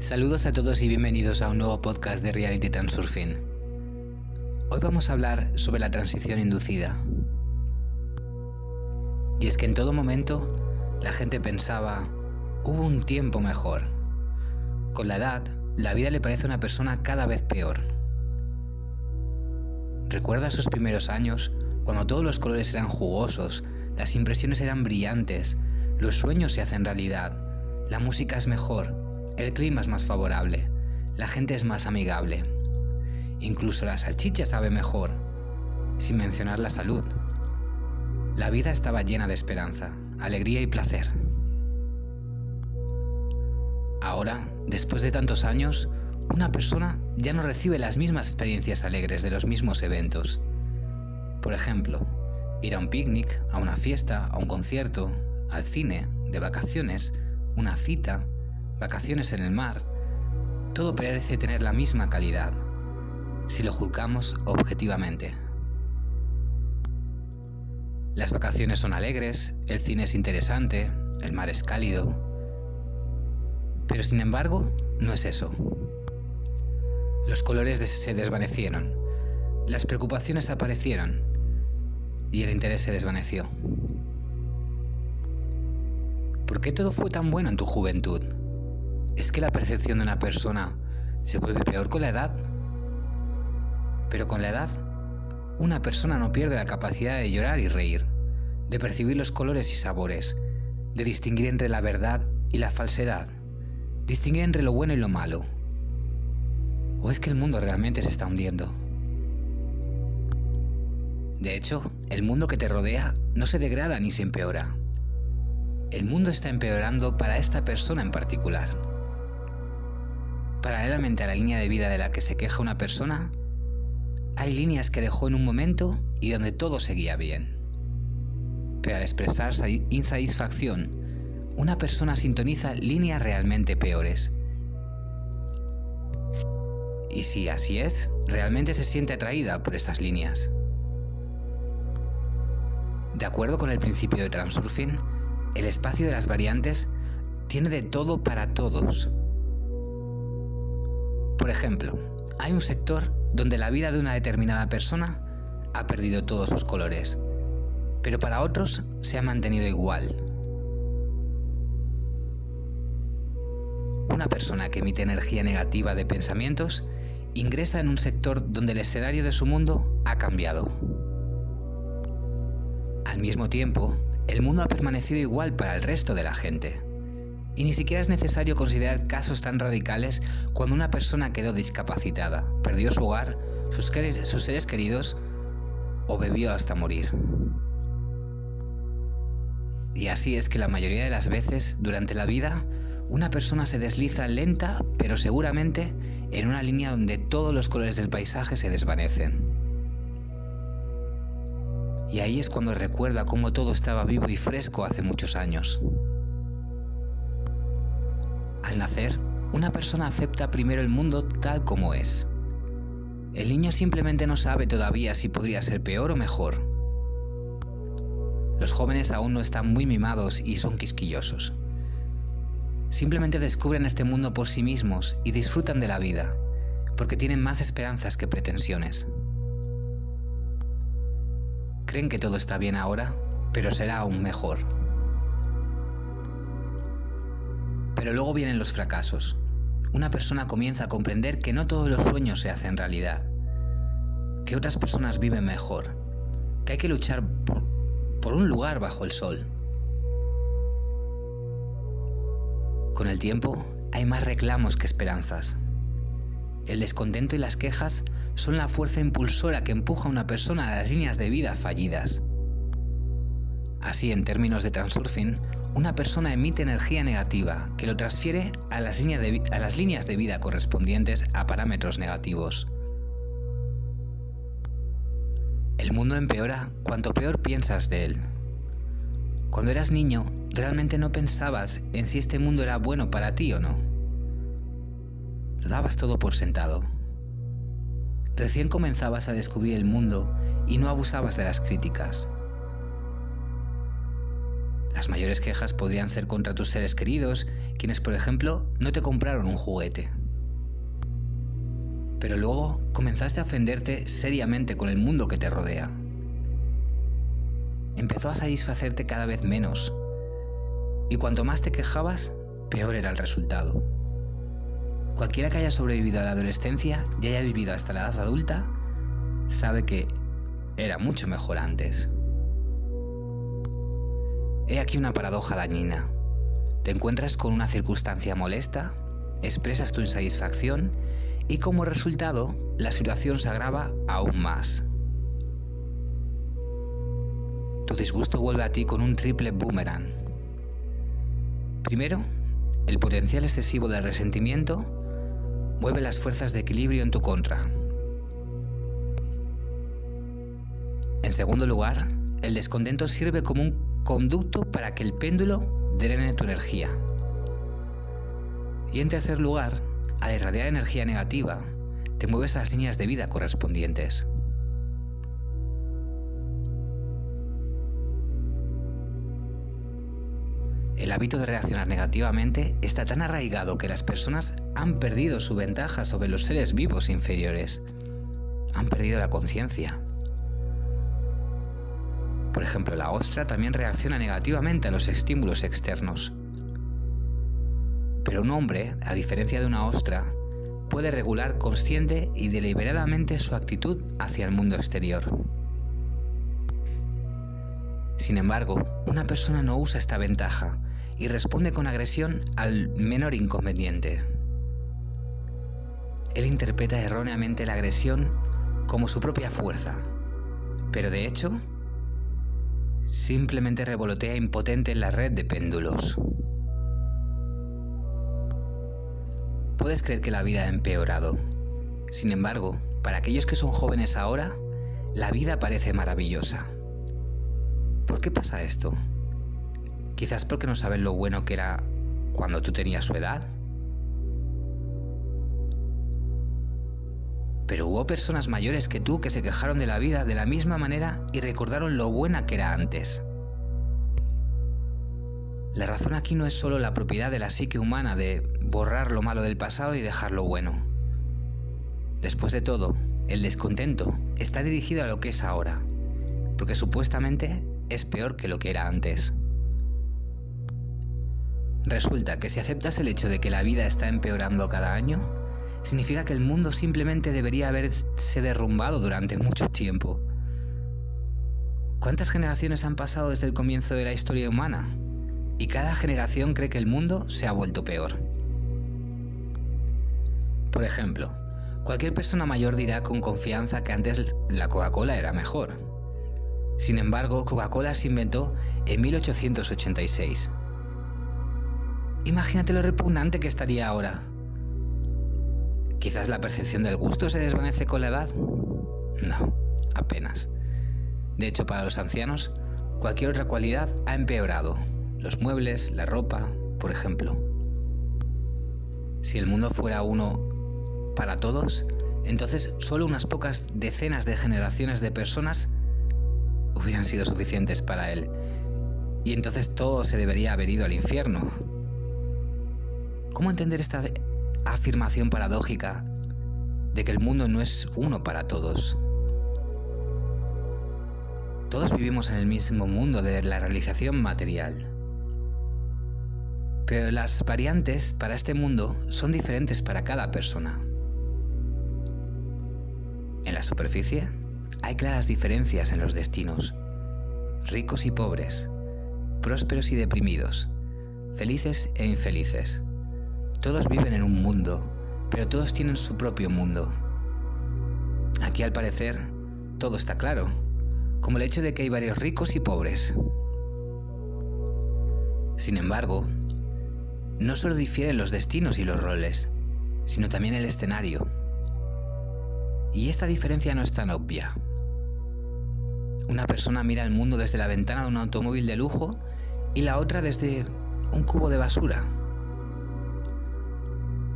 Saludos a todos y bienvenidos a un nuevo podcast de Reality Transurfing. Hoy vamos a hablar sobre la transición inducida. Y es que en todo momento la gente pensaba, hubo un tiempo mejor. Con la edad, la vida le parece a una persona cada vez peor. Recuerda sus primeros años, cuando todos los colores eran jugosos, las impresiones eran brillantes, los sueños se hacen realidad, la música es mejor, el clima es más favorable, la gente es más amigable. Incluso la salchicha sabe mejor, sin mencionar la salud. La vida estaba llena de esperanza, alegría y placer. Ahora, después de tantos años, una persona ya no recibe las mismas experiencias alegres de los mismos eventos. Por ejemplo, ir a un picnic, a una fiesta, a un concierto, al cine, de vacaciones, una cita, vacaciones en el mar, todo parece tener la misma calidad, si lo juzgamos objetivamente. Las vacaciones son alegres, el cine es interesante, el mar es cálido, pero sin embargo, no es eso. Los colores se desvanecieron, las preocupaciones aparecieron y el interés se desvaneció. ¿Por qué todo fue tan bueno en tu juventud? ¿Es que la percepción de una persona se vuelve peor con la edad? Pero con la edad, una persona no pierde la capacidad de llorar y reír, de percibir los colores y sabores, de distinguir entre la verdad y la falsedad, distinguir entre lo bueno y lo malo. ¿O es que el mundo realmente se está hundiendo? De hecho, el mundo que te rodea no se degrada ni se empeora. El mundo está empeorando para esta persona en particular. Paralelamente a la línea de vida de la que se queja una persona, hay líneas que dejó en un momento y donde todo seguía bien. Pero al expresar insatisfacción, una persona sintoniza líneas realmente peores. Y si así es, realmente se siente atraída por estas líneas. De acuerdo con el principio de Transurfing, el espacio de las variantes tiene de todo para todos. Por ejemplo, hay un sector donde la vida de una determinada persona ha perdido todos sus colores, pero para otros se ha mantenido igual. Una persona que emite energía negativa de pensamientos ingresa en un sector donde el escenario de su mundo ha cambiado. Al mismo tiempo, el mundo ha permanecido igual para el resto de la gente. Y ni siquiera es necesario considerar casos tan radicales cuando una persona quedó discapacitada, perdió su hogar, sus seres queridos o bebió hasta morir. Y así es que la mayoría de las veces, durante la vida, una persona se desliza lenta, pero seguramente, en una línea donde todos los colores del paisaje se desvanecen. Y ahí es cuando recuerda cómo todo estaba vivo y fresco hace muchos años. Al nacer, una persona acepta primero el mundo tal como es. El niño simplemente no sabe todavía si podría ser peor o mejor. Los jóvenes aún no están muy mimados y son quisquillosos. Simplemente descubren este mundo por sí mismos y disfrutan de la vida, porque tienen más esperanzas que pretensiones. Creen que todo está bien ahora, pero será aún mejor. Pero luego vienen los fracasos. Una persona comienza a comprender que no todos los sueños se hacen realidad, que otras personas viven mejor, que hay que luchar por un lugar bajo el sol. Con el tiempo, hay más reclamos que esperanzas. El descontento y las quejas son la fuerza impulsora que empuja a una persona a las líneas de vida fallidas. Así, en términos de Transurfing, una persona emite energía negativa que lo transfiere a las líneas de vida correspondientes a parámetros negativos. El mundo empeora cuanto peor piensas de él. Cuando eras niño, realmente no pensabas en si este mundo era bueno para ti o no. Lo dabas todo por sentado. Recién comenzabas a descubrir el mundo y no abusabas de las críticas. Las mayores quejas podrían ser contra tus seres queridos, quienes, por ejemplo, no te compraron un juguete. Pero luego comenzaste a ofenderte seriamente con el mundo que te rodea. Empezó a satisfacerte cada vez menos, y cuanto más te quejabas, peor era el resultado. Cualquiera que haya sobrevivido a la adolescencia y haya vivido hasta la edad adulta, sabe que era mucho mejor antes. He aquí una paradoja dañina. Te encuentras con una circunstancia molesta, expresas tu insatisfacción y como resultado, la situación se agrava aún más. Tu disgusto vuelve a ti con un triple boomerang. Primero, el potencial excesivo del resentimiento mueve las fuerzas de equilibrio en tu contra. En segundo lugar, el descontento sirve como un conducto para que el péndulo drene tu energía. Y en tercer lugar, al irradiar energía negativa, te mueves a las líneas de vida correspondientes. El hábito de reaccionar negativamente está tan arraigado que las personas han perdido su ventaja sobre los seres vivos inferiores. Han perdido la conciencia. Por ejemplo, la ostra también reacciona negativamente a los estímulos externos. Pero un hombre, a diferencia de una ostra, puede regular consciente y deliberadamente su actitud hacia el mundo exterior. Sin embargo, una persona no usa esta ventaja y responde con agresión al menor inconveniente. Él interpreta erróneamente la agresión como su propia fuerza, pero de hecho, simplemente revolotea impotente en la red de péndulos. Puedes creer que la vida ha empeorado. Sin embargo, para aquellos que son jóvenes ahora, la vida parece maravillosa. ¿Por qué pasa esto? ¿Quizás porque no saben lo bueno que era cuando tú tenías su edad? Pero hubo personas mayores que tú que se quejaron de la vida de la misma manera y recordaron lo buena que era antes. La razón aquí no es solo la propiedad de la psique humana de borrar lo malo del pasado y dejar lo bueno. Después de todo, el descontento está dirigido a lo que es ahora, porque supuestamente es peor que lo que era antes. Resulta que si aceptas el hecho de que la vida está empeorando cada año, significa que el mundo simplemente debería haberse derrumbado durante mucho tiempo. ¿Cuántas generaciones han pasado desde el comienzo de la historia humana? Y cada generación cree que el mundo se ha vuelto peor. Por ejemplo, cualquier persona mayor dirá con confianza que antes la Coca-Cola era mejor. Sin embargo, Coca-Cola se inventó en 1886. Imagínate lo repugnante que estaría ahora. ¿Quizás la percepción del gusto se desvanece con la edad? No, apenas. De hecho, para los ancianos, cualquier otra cualidad ha empeorado. Los muebles, la ropa, por ejemplo. Si el mundo fuera uno para todos, entonces solo unas pocas decenas de generaciones de personas hubieran sido suficientes para él, y entonces todo se debería haber ido al infierno. ¿Cómo entender esta afirmación paradójica de que el mundo no es uno para todos? Todos vivimos en el mismo mundo de la realización material, pero las variantes para este mundo son diferentes para cada persona. En la superficie, hay claras diferencias en los destinos, ricos y pobres, prósperos y deprimidos, felices e infelices. Todos viven en un mundo, pero todos tienen su propio mundo. Aquí, al parecer, todo está claro, como el hecho de que hay varios ricos y pobres. Sin embargo, no solo difieren los destinos y los roles, sino también el escenario. Y esta diferencia no es tan obvia. Una persona mira el mundo desde la ventana de un automóvil de lujo y la otra desde un cubo de basura.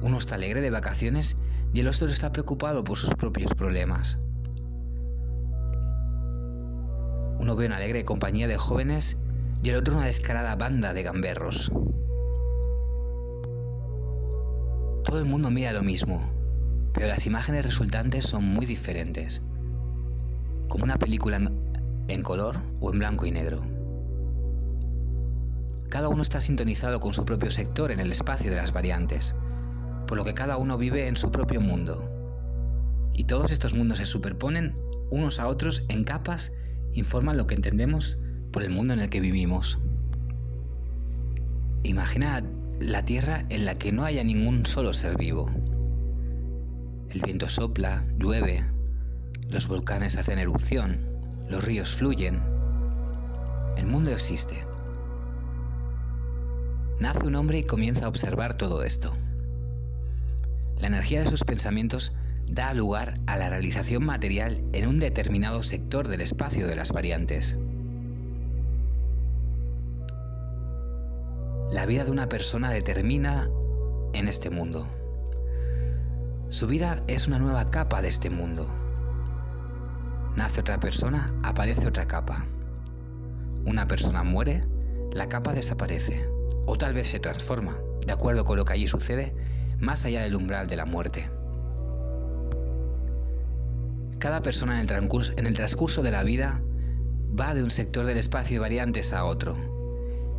Uno está alegre de vacaciones y el otro está preocupado por sus propios problemas. Uno ve una alegre compañía de jóvenes y el otro una descarada banda de gamberros. Todo el mundo mira lo mismo, pero las imágenes resultantes son muy diferentes, como una película en color o en blanco y negro. Cada uno está sintonizado con su propio sector en el espacio de las variantes, por lo que cada uno vive en su propio mundo. Y todos estos mundos se superponen unos a otros en capas e informan lo que entendemos por el mundo en el que vivimos. Imagina la Tierra en la que no haya ningún solo ser vivo. El viento sopla, llueve, los volcanes hacen erupción, los ríos fluyen. El mundo existe. Nace un hombre y comienza a observar todo esto. La energía de sus pensamientos da lugar a la realización material en un determinado sector del espacio de las variantes. La vida de una persona determina en este mundo. Su vida es una nueva capa de este mundo. Nace otra persona, aparece otra capa. Una persona muere, la capa desaparece, o tal vez se transforma, de acuerdo con lo que allí sucede, más allá del umbral de la muerte. Cada persona en el transcurso de la vida va de un sector del espacio de variantes a otro,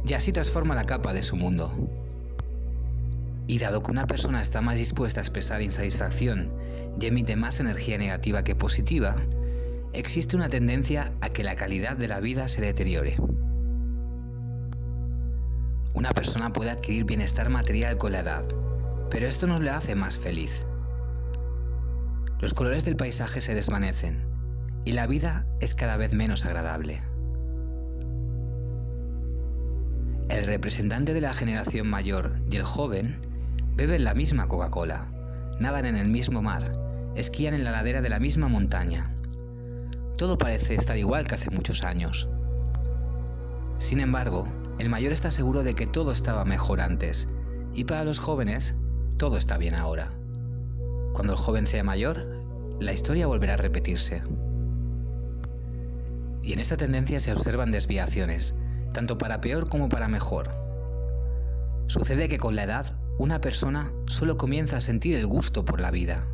y así transforma la capa de su mundo. Y dado que una persona está más dispuesta a expresar insatisfacción y emite más energía negativa que positiva, existe una tendencia a que la calidad de la vida se deteriore. Una persona puede adquirir bienestar material con la edad, pero esto no le hace más feliz. Los colores del paisaje se desvanecen y la vida es cada vez menos agradable. El representante de la generación mayor y el joven beben la misma Coca-Cola, nadan en el mismo mar, esquían en la ladera de la misma montaña. Todo parece estar igual que hace muchos años. Sin embargo, el mayor está seguro de que todo estaba mejor antes y para los jóvenes todo está bien ahora. Cuando el joven sea mayor, la historia volverá a repetirse. Y en esta tendencia se observan desviaciones, tanto para peor como para mejor. Sucede que con la edad, una persona solo comienza a sentir el gusto por la vida.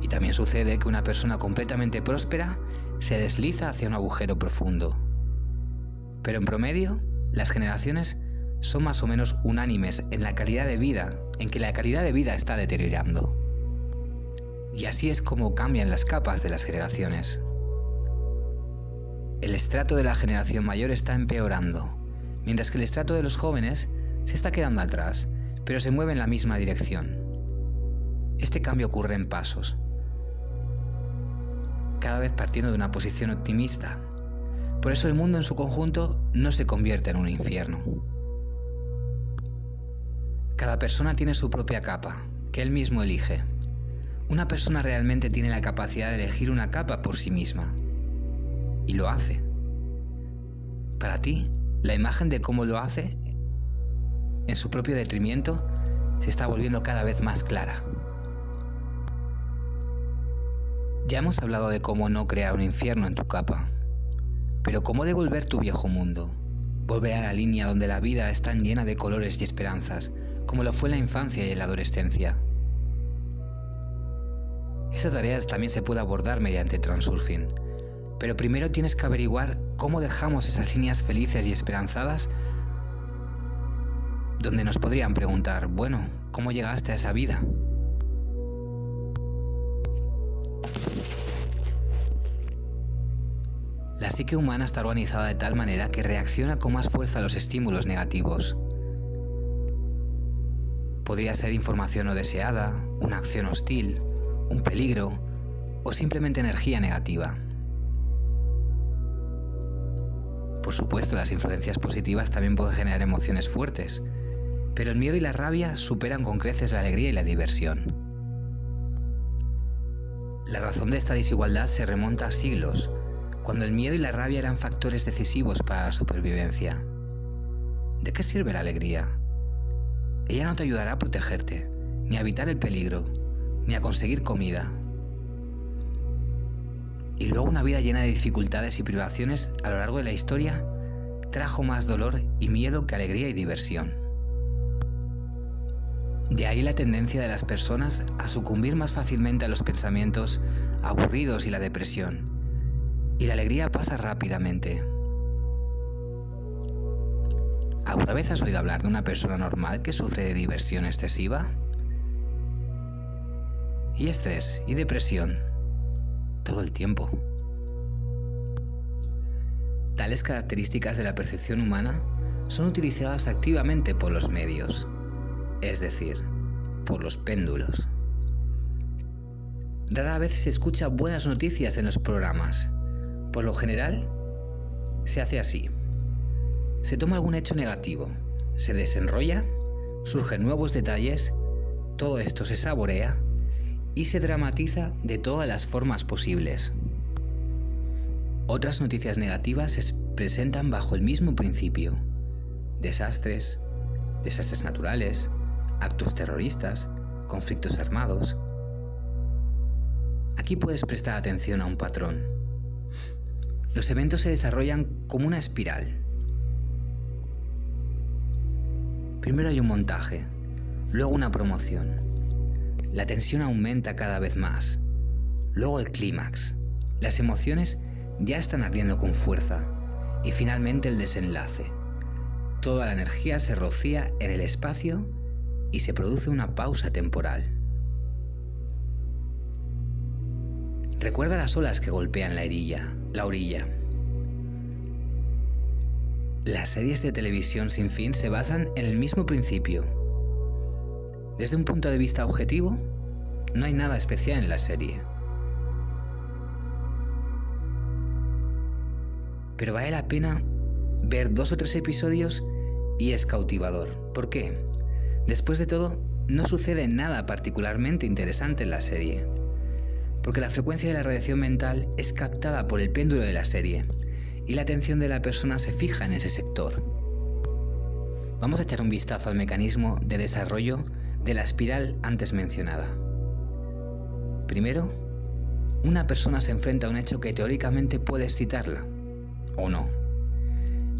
Y también sucede que una persona completamente próspera se desliza hacia un agujero profundo. Pero en promedio, las generaciones son más o menos unánimes en la calidad de vida, en que la calidad de vida está deteriorando. Y así es como cambian las capas de las generaciones. El estrato de la generación mayor está empeorando, mientras que el estrato de los jóvenes se está quedando atrás, pero se mueve en la misma dirección. Este cambio ocurre en pasos, cada vez partiendo de una posición optimista. Por eso el mundo en su conjunto no se convierte en un infierno. Cada persona tiene su propia capa, que él mismo elige. Una persona realmente tiene la capacidad de elegir una capa por sí misma. Y lo hace. Para ti, la imagen de cómo lo hace, en su propio detrimento, se está volviendo cada vez más clara. Ya hemos hablado de cómo no crear un infierno en tu capa, pero cómo devolver tu viejo mundo, volver a la línea donde la vida es tan llena de colores y esperanzas, como lo fue en la infancia y la adolescencia. Esta tarea también se puede abordar mediante Transurfing, pero primero tienes que averiguar cómo dejamos esas líneas felices y esperanzadas, donde nos podrían preguntar, bueno, ¿cómo llegaste a esa vida? La psique humana está organizada de tal manera que reacciona con más fuerza a los estímulos negativos. Podría ser información no deseada, una acción hostil, un peligro o simplemente energía negativa. Por supuesto, las influencias positivas también pueden generar emociones fuertes, pero el miedo y la rabia superan con creces la alegría y la diversión. La razón de esta desigualdad se remonta a siglos, cuando el miedo y la rabia eran factores decisivos para la supervivencia. ¿De qué sirve la alegría? Ella no te ayudará a protegerte, ni a evitar el peligro, ni a conseguir comida. y luego una vida llena de dificultades y privaciones a lo largo de la historia, trajo más dolor y miedo que alegría y diversión. De ahí la tendencia de las personas a sucumbir más fácilmente a los pensamientos aburridos y la depresión, y la alegría pasa rápidamente. ¿Alguna vez has oído hablar de una persona normal que sufre de diversión excesiva? Y estrés y depresión, todo el tiempo. Tales características de la percepción humana son utilizadas activamente por los medios, es decir, por los péndulos. Rara vez se escuchan buenas noticias en los programas. Por lo general, se hace así. Se toma algún hecho negativo, se desenrolla, surgen nuevos detalles, todo esto se saborea y se dramatiza de todas las formas posibles. Otras noticias negativas se presentan bajo el mismo principio. Desastres, desastres naturales, actos terroristas, conflictos armados. Aquí puedes prestar atención a un patrón. Los eventos se desarrollan como una espiral. Primero hay un montaje, luego una promoción. La tensión aumenta cada vez más. Luego el clímax. Las emociones ya están ardiendo con fuerza. Y finalmente el desenlace. Toda la energía se rocía en el espacio y se produce una pausa temporal. Recuerda las olas que golpean la orilla. Las series de televisión sin fin se basan en el mismo principio. Desde un punto de vista objetivo, no hay nada especial en la serie. Pero vale la pena ver 2 o 3 episodios y es cautivador. ¿Por qué? Después de todo, no sucede nada particularmente interesante en la serie, porque la frecuencia de la radiación mental es captada por el péndulo de la serie y la atención de la persona se fija en ese sector. Vamos a echar un vistazo al mecanismo de desarrollo de la espiral antes mencionada. Primero, una persona se enfrenta a un hecho que teóricamente puede excitarla, o no.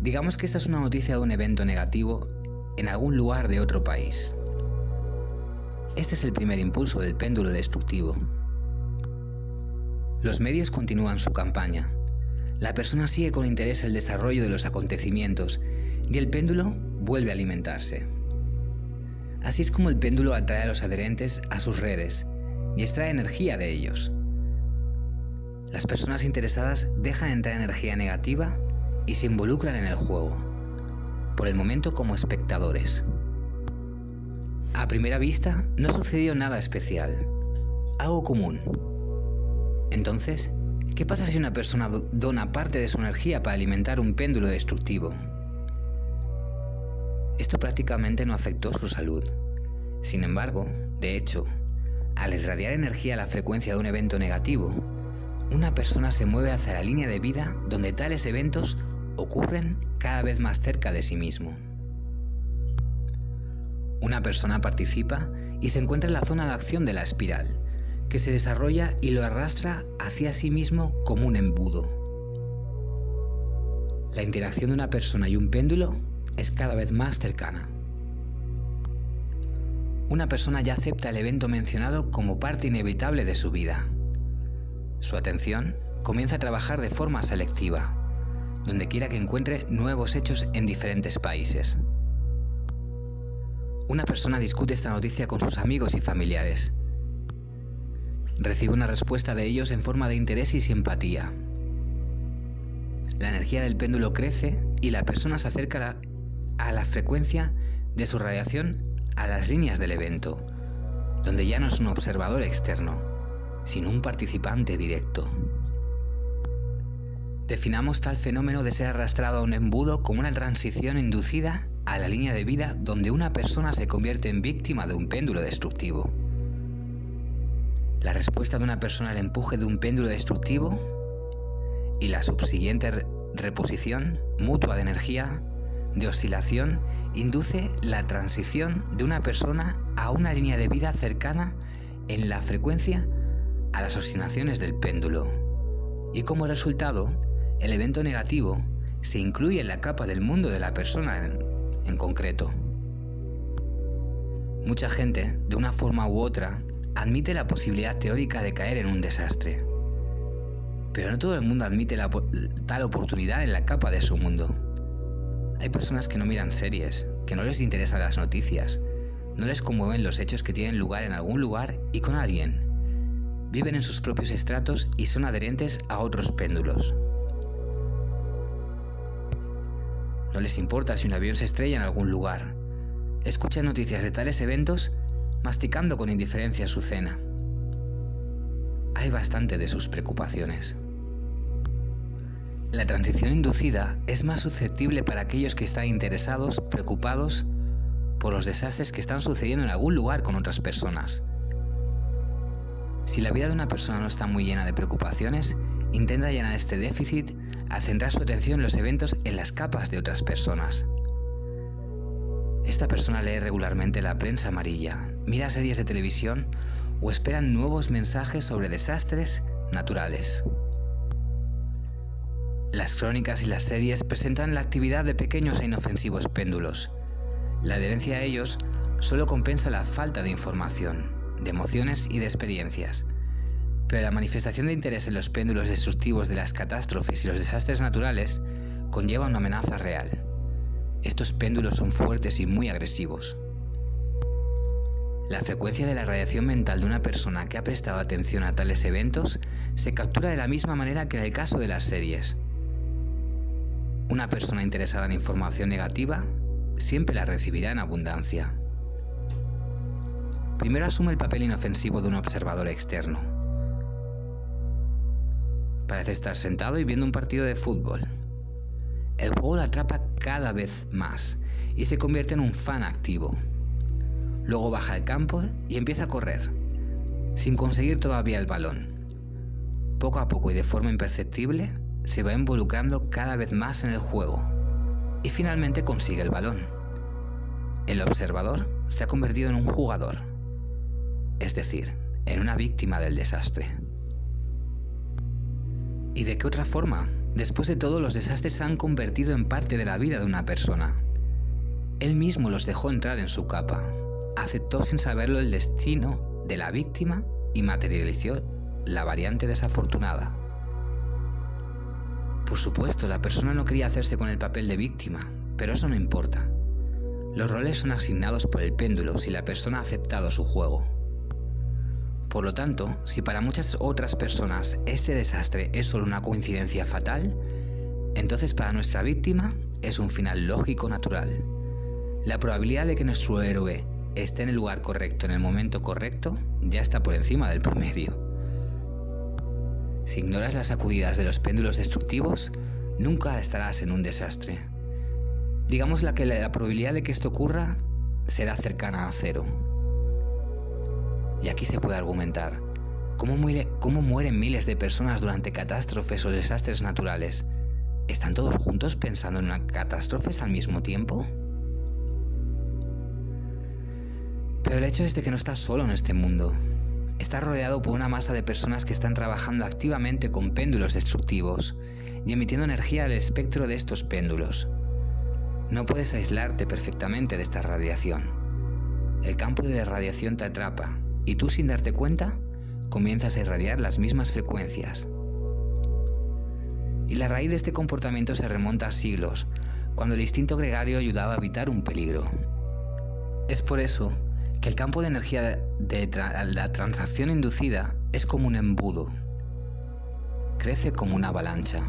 Digamos que esta es una noticia de un evento negativo en algún lugar de otro país. Este es el primer impulso del péndulo destructivo. Los medios continúan su campaña. La persona sigue con interés el desarrollo de los acontecimientos y el péndulo vuelve a alimentarse. Así es como el péndulo atrae a los adherentes a sus redes y extrae energía de ellos. Las personas interesadas dejan entrar energía negativa y se involucran en el juego, por el momento como espectadores. A primera vista no sucedió nada especial, algo común. Entonces, ¿qué pasa si una persona dona parte de su energía para alimentar un péndulo destructivo? Esto prácticamente no afectó su salud. Sin embargo, de hecho, al irradiar energía a la frecuencia de un evento negativo, una persona se mueve hacia la línea de vida donde tales eventos ocurren cada vez más cerca de sí mismo. Una persona participa y se encuentra en la zona de acción de la espiral, que se desarrolla y lo arrastra hacia sí mismo como un embudo. La interacción de una persona y un péndulo es cada vez más cercana. Una persona ya acepta el evento mencionado como parte inevitable de su vida. Su atención comienza a trabajar de forma selectiva, donde quiera que encuentre nuevos hechos en diferentes países. Una persona discute esta noticia con sus amigos y familiares. Recibe una respuesta de ellos en forma de interés y simpatía. La energía del péndulo crece y la persona se acerca a la frecuencia de su radiación a las líneas del evento, donde ya no es un observador externo, sino un participante directo. Definamos tal fenómeno de ser arrastrado a un embudo como una transición inducida a la línea de vida donde una persona se convierte en víctima de un péndulo destructivo. La respuesta de una persona al empuje de un péndulo destructivo y la subsiguiente reposición mutua de energía, de oscilación, induce la transición de una persona a una línea de vida cercana en la frecuencia a las oscilaciones del péndulo y como resultado, el evento negativo se incluye en la capa del mundo de la persona en concreto. Mucha gente, de una forma u otra, admite la posibilidad teórica de caer en un desastre, pero no todo el mundo admite tal oportunidad en la capa de su mundo. Hay personas que no miran series, que no les interesan las noticias, no les conmueven los hechos que tienen lugar en algún lugar y con alguien. Viven en sus propios estratos y son adherentes a otros péndulos. No les importa si un avión se estrella en algún lugar. Escuchan noticias de tales eventos masticando con indiferencia su cena. Hay bastante de sus preocupaciones. La transición inducida es más susceptible para aquellos que están interesados, preocupados por los desastres que están sucediendo en algún lugar con otras personas. Si la vida de una persona no está muy llena de preocupaciones, intenta llenar este déficit al centrar su atención en los eventos en las capas de otras personas. Esta persona lee regularmente la prensa amarilla, mira series de televisión o espera nuevos mensajes sobre desastres naturales. Las crónicas y las series presentan la actividad de pequeños e inofensivos péndulos. La adherencia a ellos solo compensa la falta de información, de emociones y de experiencias, pero la manifestación de interés en los péndulos destructivos de las catástrofes y los desastres naturales conlleva una amenaza real. Estos péndulos son fuertes y muy agresivos. La frecuencia de la radiación mental de una persona que ha prestado atención a tales eventos se captura de la misma manera que en el caso de las series. Una persona interesada en información negativa siempre la recibirá en abundancia. Primero asume el papel inofensivo de un observador externo. Parece estar sentado y viendo un partido de fútbol. El juego la atrapa cada vez más y se convierte en un fan activo. Luego baja al campo y empieza a correr, sin conseguir todavía el balón. Poco a poco y de forma imperceptible, se va involucrando cada vez más en el juego y finalmente consigue el balón. El observador se ha convertido en un jugador, es decir, en una víctima del desastre. ¿Y de qué otra forma? Después de todo, los desastres se han convertido en parte de la vida de una persona. Él mismo los dejó entrar en su capa, aceptó sin saberlo el destino de la víctima y materializó la variante desafortunada. Por supuesto, la persona no quería hacerse con el papel de víctima, pero eso no importa. Los roles son asignados por el péndulo si la persona ha aceptado su juego. Por lo tanto, si para muchas otras personas este desastre es solo una coincidencia fatal, entonces para nuestra víctima es un final lógico natural. La probabilidad de que nuestro héroe esté en el lugar correcto en el momento correcto ya está por encima del promedio. Si ignoras las sacudidas de los péndulos destructivos, nunca estarás en un desastre. Digamos que la probabilidad de que esto ocurra será cercana a cero. Y aquí se puede argumentar, ¿cómo mueren miles de personas durante catástrofes o desastres naturales? ¿Están todos juntos pensando en una catástrofe al mismo tiempo? Pero el hecho es de que no estás solo en este mundo. Estás rodeado por una masa de personas que están trabajando activamente con péndulos destructivos y emitiendo energía al espectro de estos péndulos. No puedes aislarte perfectamente de esta radiación. El campo de radiación te atrapa y tú, sin darte cuenta, comienzas a irradiar las mismas frecuencias. Y la raíz de este comportamiento se remonta a siglos, cuando el instinto gregario ayudaba a evitar un peligro. Es por eso que el campo de energía de la transacción inducida es como un embudo. Crece como una avalancha.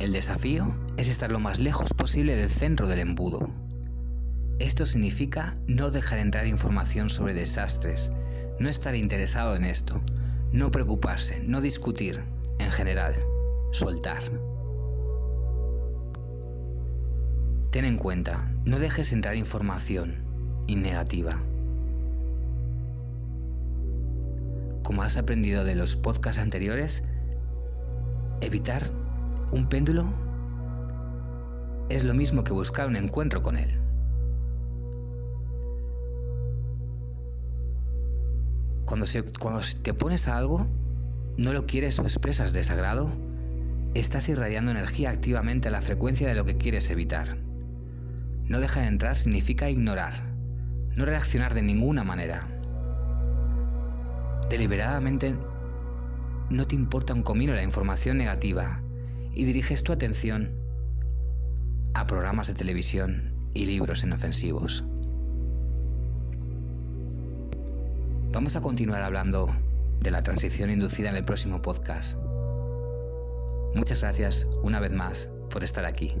El desafío es estar lo más lejos posible del centro del embudo. Esto significa no dejar entrar información sobre desastres, no estar interesado en esto, no preocuparse, no discutir, en general, soltar. Ten en cuenta, no dejes entrar información negativa. Como has aprendido de los podcasts anteriores, evitar un péndulo es lo mismo que buscar un encuentro con él. Cuando te pones a algo, ¿No lo quieres o expresas desagrado? Estás irradiando energía activamente a la frecuencia de lo que quieres evitar. No dejar entrar significa ignorar, no reaccionar de ninguna manera. Deliberadamente no te importa un comino la información negativa y diriges tu atención a programas de televisión y libros inofensivos. Vamos a continuar hablando de la transición inducida en el próximo podcast. Muchas gracias una vez más por estar aquí.